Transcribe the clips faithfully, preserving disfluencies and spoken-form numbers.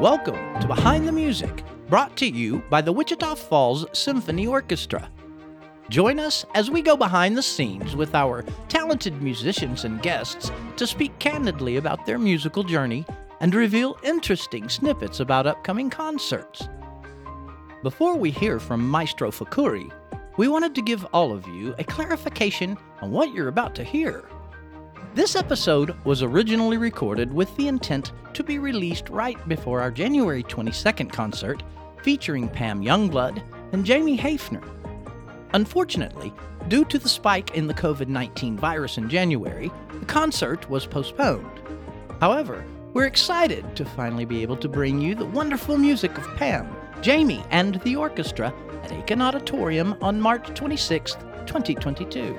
Welcome to Behind the Music, brought to you by the Wichita Falls Symphony Orchestra. Join us as we go behind the scenes with our talented musicians and guests to speak candidly about their musical journey and reveal interesting snippets about upcoming concerts. Before we hear from Maestro Fakouri, we wanted to give all of you a clarification on what you're about to hear. This episode was originally recorded with the intent to be released right before our January twenty-second concert featuring Pam Youngblood and Jamie Hafner. Unfortunately, due to the spike in the covid nineteen virus in January, the concert was postponed. However, we're excited to finally be able to bring you the wonderful music of Pam, Jamie, and the orchestra at Aiken Auditorium on March twenty-sixth, twenty twenty-two.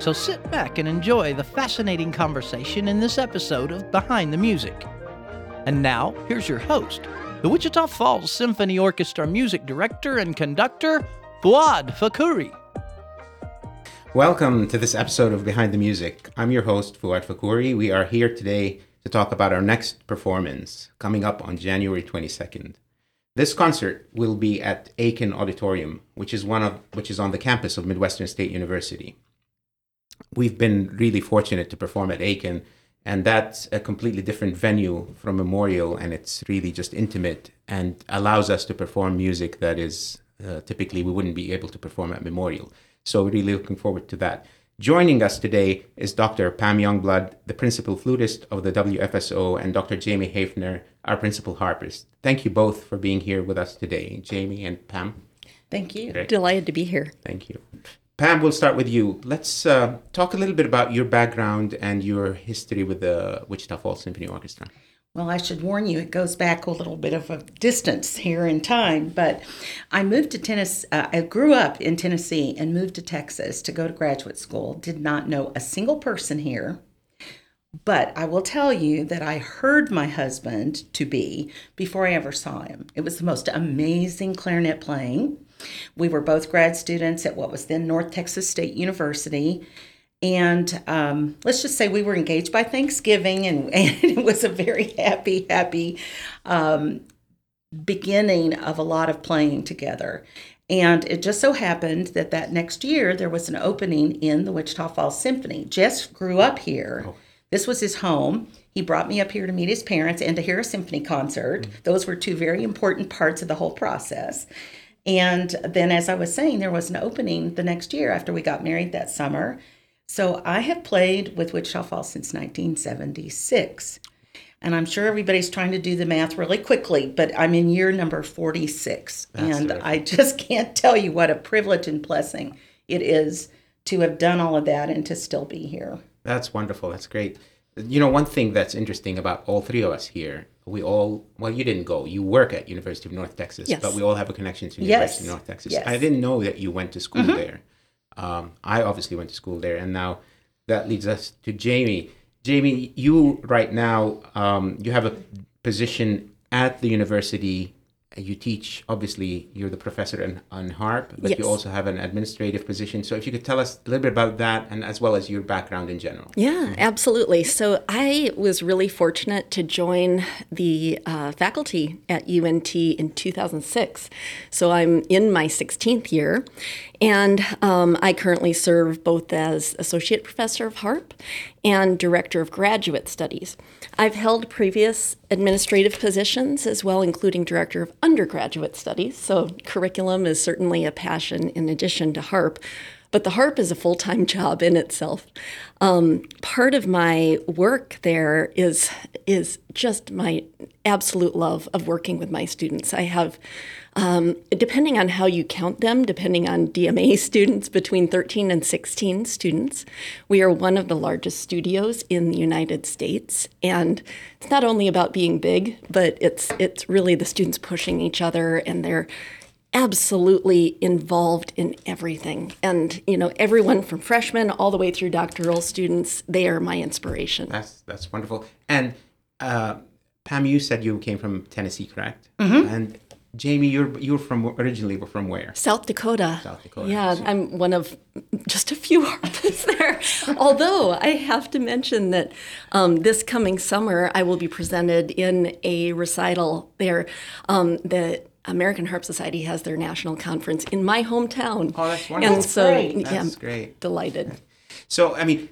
So sit back and enjoy the fascinating conversation in this episode of Behind the Music. And now, here's your host, the Wichita Falls Symphony Orchestra music director and conductor, Fuad Fakouri. Welcome to this episode of Behind the Music. I'm your host, Fuad Fakouri. We are here today to talk about our next performance, coming up on January twenty-second. This concert will be at Aiken Auditorium, which is one of which is on the campus of Midwestern State University. We've been really fortunate to perform at Aiken, and that's a completely different venue from Memorial, and it's really just intimate and allows us to perform music that is uh, typically we wouldn't be able to perform at Memorial. So we're really looking forward to that. Joining us today is Doctor Pam Youngblood, the principal flutist of the W F S O, and Doctor Jamie Hafner, our principal harpist. Thank you both for being here with us today, Jamie and Pam. Thank you. Great. Delighted to be here. Thank you. Pam, we'll start with you. Let's uh, talk a little bit about your background and your history with the Wichita Falls Symphony Orchestra. Well, I should warn you, it goes back a little bit of a distance here in time, but I moved to Tennessee. Uh, I grew up in Tennessee and moved to Texas to go to graduate school. Did not know a single person here, but I will tell you that I heard my husband-to-be before I ever saw him. It was the most amazing clarinet playing. We were both grad students at what was then North Texas State University, and um, let's just say we were engaged by Thanksgiving, and, and it was a very happy, happy um, beginning of a lot of playing together. And it just so happened that that next year there was an opening in the Wichita Falls Symphony. Jess grew up here. Oh. This was his home. He brought me up here to meet his parents and to hear a symphony concert. Mm-hmm. Those were two very important parts of the whole process. And then, as I was saying, there was an opening the next year after we got married that summer. So I have played with Wichita Falls since nineteen seventy-six. And I'm sure everybody's trying to do the math really quickly, but I'm in year number forty-six. That's and right. I just can't tell you what a privilege and blessing it is to have done all of that and to still be here. That's wonderful. That's great. You know, one thing that's interesting about all three of us here, we all, well, you didn't go. You work at University of North Texas, yes. But we all have a connection to University yes. of North Texas. Yes. I didn't know that you went to school mm-hmm. there. Um, I obviously went to school there. And now that leads us to Jamie. Jamie, you right now, um, you have a position at the university. You teach, obviously, you're the professor in, on harp, but yes. you also have an administrative position. So if you could tell us a little bit about that and as well as your background in general. Yeah, absolutely. So I was really fortunate to join the uh, faculty at U N T in two thousand six. So I'm in my sixteenth year, and um, I currently serve both as associate professor of harp and director of graduate studies. I've held previous administrative positions as well, including director of undergraduate studies. So curriculum is certainly a passion in addition to harp, but the harp is a full-time job in itself. Um, part of my work there is is just my absolute love of working with my students. I have, um, depending on how you count them, depending on D M A students, between thirteen and sixteen students. We are one of the largest studios in the United States, and it's not only about being big, but it's it's really the students pushing each other, and they're absolutely involved in everything. And, you know, everyone from freshmen all the way through doctoral students, they are my inspiration. That's that's wonderful. And uh, Pam, you said you came from Tennessee, correct? Mm-hmm. And Jamie, you're you're from originally from where? South Dakota. South Dakota. Yeah, so. I'm one of just a few artists there. Although I have to mention that um, this coming summer I will be presented in a recital there. Um, the American Harp Society has their national conference in my hometown. Oh, that's wonderful! And that's so, great. Yeah, that's great. Delighted. So, I mean.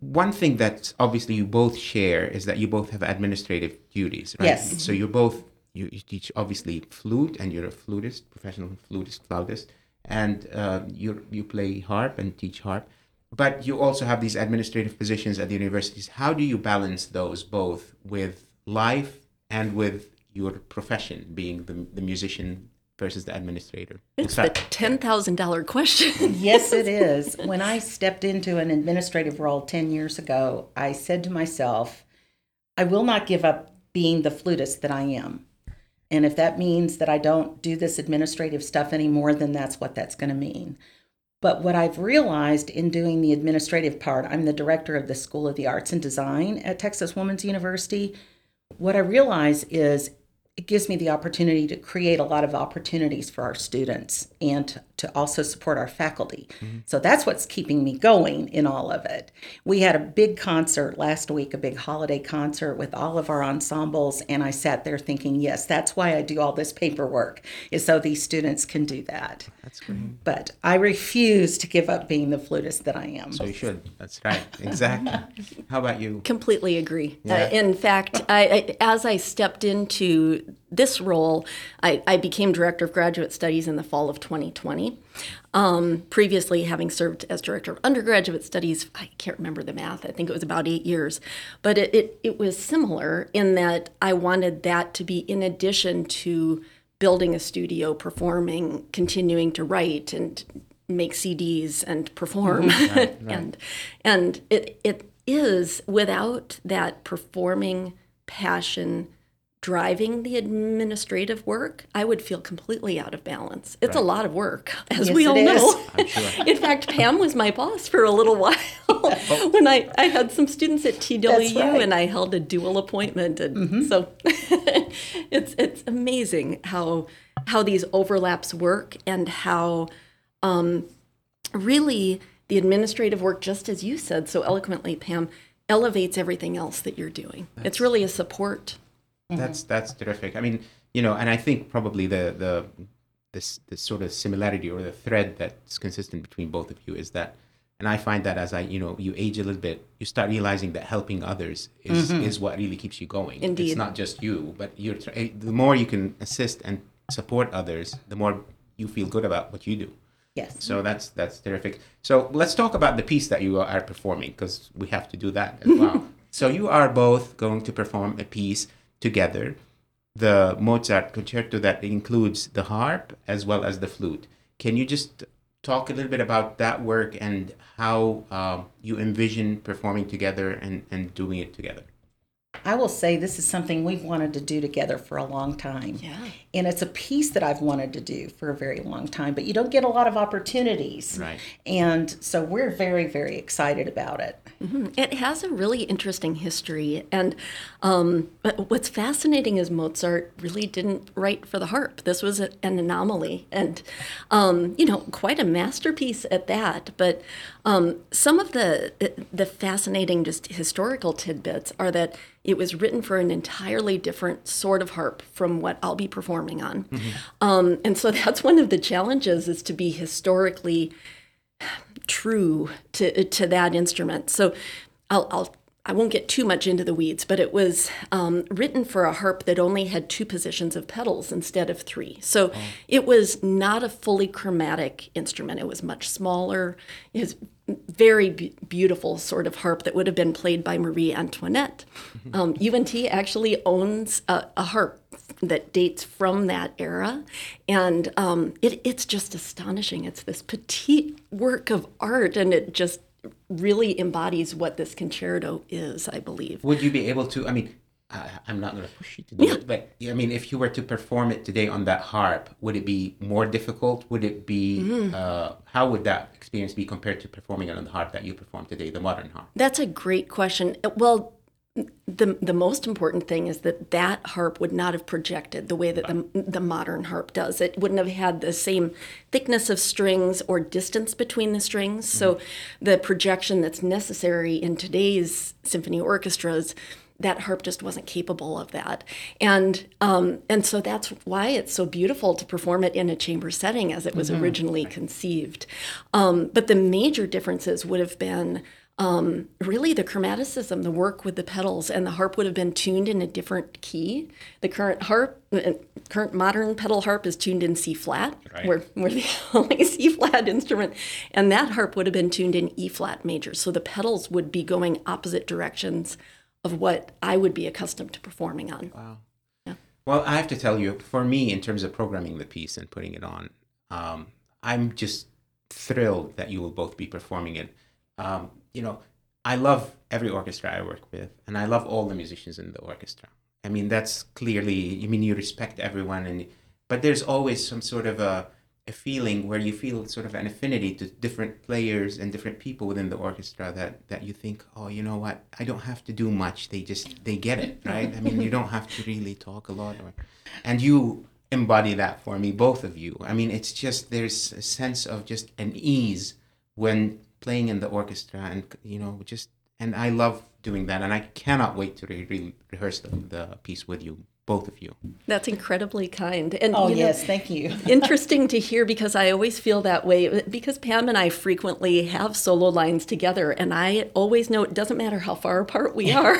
One thing that obviously you both share is that you both have administrative duties, right? Yes. So you're both, you, you teach obviously flute, and you're a flutist, professional flutist, flautist, and uh, you you play harp and teach harp. But you also have these administrative positions at the universities. How do you balance those both with life and with your profession, being the, the musician versus the administrator? It's a ten thousand dollars question. Yes, it is. When I stepped into an administrative role ten years ago, I said to myself, I will not give up being the flutist that I am. And if that means that I don't do this administrative stuff anymore, then that's what that's going to mean. But what I've realized in doing the administrative part, I'm the director of the School of the Arts and Design at Texas Woman's University. What I realize is it gives me the opportunity to create a lot of opportunities for our students and to also support our faculty. Mm-hmm. So that's what's keeping me going in all of it. We had a big concert last week, a big holiday concert with all of our ensembles, and I sat there thinking, yes, that's why I do all this paperwork, is so these students can do that. That's great. But I refuse to give up being the flutist that I am. So you should. That's right. Exactly. How about you? Completely agree. Yeah. Uh, in fact, I, I, as I stepped into this role, I, I became Director of Graduate Studies in the fall of twenty twenty. Um, previously, having served as Director of Undergraduate Studies, I can't remember the math, I think it was about eight years. But it, it, it was similar in that I wanted that to be in addition to building a studio, performing, continuing to write and make C Ds and perform. Mm-hmm. Right, right. and and it it is, without that performing passion driving the administrative work, I would feel completely out of balance. It's right. A lot of work, as yes, we all know. I'm sure. In fact, Pam was my boss for a little while oh. when I, I had some students at T W U, right. and I held a dual appointment. And mm-hmm. so it's it's amazing how how these overlaps work, and how um, really the administrative work, just as you said so eloquently, Pam, elevates everything else that you're doing. That's it's really a support. Mm-hmm. That's that's terrific. I mean, you know, and I think probably the the this the sort of similarity or the thread that's consistent between both of you is that, and I find that as I you know you age a little bit, you start realizing that helping others is mm-hmm. is what really keeps you going. Indeed. It's not just you, but you're the more you can assist and support others, the more you feel good about what you do. Yes. So that's that's terrific. So let's talk about the piece that you are performing, because we have to do that as well. So you are both going to perform a piece together, the Mozart concerto that includes the harp as well as the flute. Can you just talk a little bit about that work and how uh, you envision performing together and, and doing it together? I will say this is something we've wanted to do together for a long time. Yeah. And it's a piece that I've wanted to do for a very long time, but you don't get a lot of opportunities. Right. And so we're very, very excited about it. Mm-hmm. It has a really interesting history. And um, what's fascinating is Mozart really didn't write for the harp. This was a, an anomaly, and, um, you know, quite a masterpiece at that. But um, some of the, the fascinating just historical tidbits are that it was written for an entirely different sort of harp from what I'll be performing on. Mm-hmm. Um, and so that's one of the challenges, is to be historically true to to that instrument. So I'll, I'll, I won't get too much into the weeds, but it was um, written for a harp that only had two positions of pedals instead of three. So oh. it was not a fully chromatic instrument. It was much smaller. It was very be- beautiful sort of harp that would have been played by Marie Antoinette. Um, U N T actually owns a, a harp that dates from that era, and um, it, it's just astonishing. It's this petite work of art, and it just really embodies what this concerto is, I believe. Would you be able to, I mean, I, I'm not going to push you to do yeah. it, but I mean, if you were to perform it today on that harp, would it be more difficult? Would it be, mm-hmm. uh, how would that experience be compared to performing it on the harp that you perform today, the modern harp? That's a great question. Well, the the most important thing is that that harp would not have projected the way that the, the modern harp does. It wouldn't have had the same thickness of strings or distance between the strings. Mm-hmm. So the projection that's necessary in today's symphony orchestras, that harp just wasn't capable of that. And um, and so that's why it's so beautiful to perform it in a chamber setting as it was mm-hmm. originally conceived. Um, but the major differences would have been Um, really the chromaticism, the work with the pedals, and the harp would have been tuned in a different key. The current harp, current modern pedal harp is tuned in C-flat. Right. We're, we're the only C-flat instrument. And that harp would have been tuned in E-flat major. So the pedals would be going opposite directions of what I would be accustomed to performing on. Wow. Yeah. Well, I have to tell you, for me, in terms of programming the piece and putting it on, um, I'm just thrilled that you will both be performing it. Um, you know, I love every orchestra I work with, and I love all the musicians in the orchestra. I mean, that's clearly, I mean, you respect everyone, and but there's always some sort of a, a feeling where you feel sort of an affinity to different players and different people within the orchestra that, that you think, oh, you know what, I don't have to do much. They just, they get it, right? I mean, you don't have to really talk a lot. Or, and you embody that for me, both of you. I mean, it's just, there's a sense of just an ease when playing in the orchestra, and you know, just and I love doing that, and I cannot wait to re- re- rehearse the, the piece with you, both of you. That's incredibly kind. And oh you know, yes, thank you. Interesting to hear, because I always feel that way, because Pam and I frequently have solo lines together, and I always know it doesn't matter how far apart we are.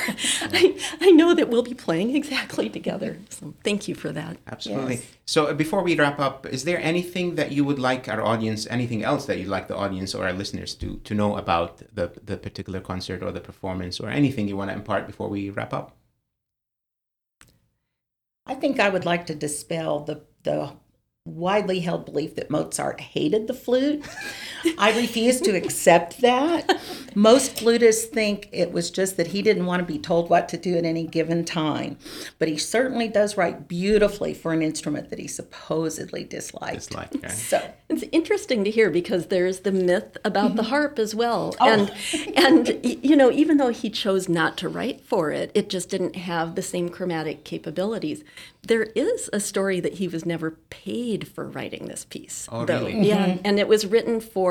I, I know that we'll be playing exactly together. So thank you for that. Absolutely. Yes. So before we wrap up, is there anything that you would like our audience, anything else that you'd like the audience or our listeners to to know about the, the particular concert or the performance, or anything you want to impart before we wrap up? I think I would like to dispel the the widely held belief that Mozart hated the flute. I refuse to accept that. Most flutists think it was just that he didn't want to be told what to do at any given time. But he certainly does write beautifully for an instrument that he supposedly disliked. Disliked, right? So it's interesting to hear, because there's the myth about mm-hmm. the harp as well. Oh. And, and you know, even though he chose not to write for it, it just didn't have the same chromatic capabilities. There is a story that he was never paid for writing this piece. Oh, though. Really? Yeah, mm-hmm. And it was written for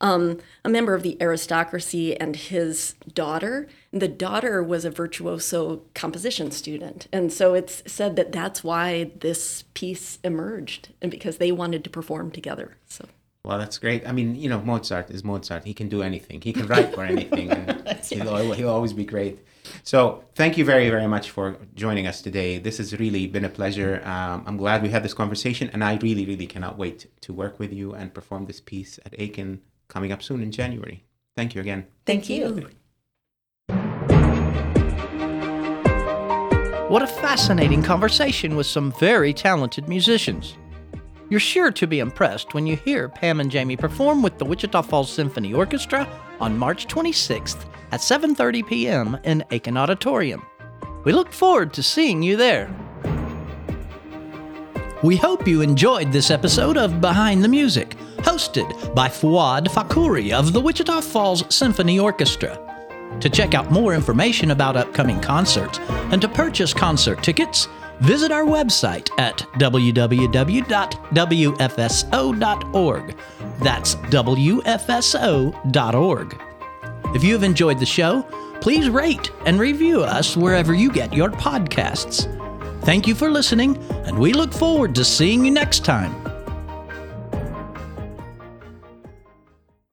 um, a member of the aristocracy and his daughter. The daughter was a virtuoso composition student. And so it's said that that's why this piece emerged, and because they wanted to perform together. So. Well, that's great. I mean, you know, Mozart is Mozart. He can do anything. He can write for anything. And he'll, he'll always be great. So thank you very, very much for joining us today. This has really been a pleasure. Um, I'm glad we had this conversation, and I really, really cannot wait to work with you and perform this piece at Aiken coming up soon in January. Thank you again. Thank you. What a fascinating conversation with some very talented musicians. You're sure to be impressed when you hear Pam and Jamie perform with the Wichita Falls Symphony Orchestra on March twenty-sixth at seven thirty p.m. in Aiken Auditorium. We look forward to seeing you there. We hope you enjoyed this episode of Behind the Music, hosted by Fuad Fakouri of the Wichita Falls Symphony Orchestra. To check out more information about upcoming concerts and to purchase concert tickets, visit our website at w w w dot w f s o dot org. That's w f s o dot org. If you have enjoyed the show, please rate and review us wherever you get your podcasts. Thank you for listening, and we look forward to seeing you next time.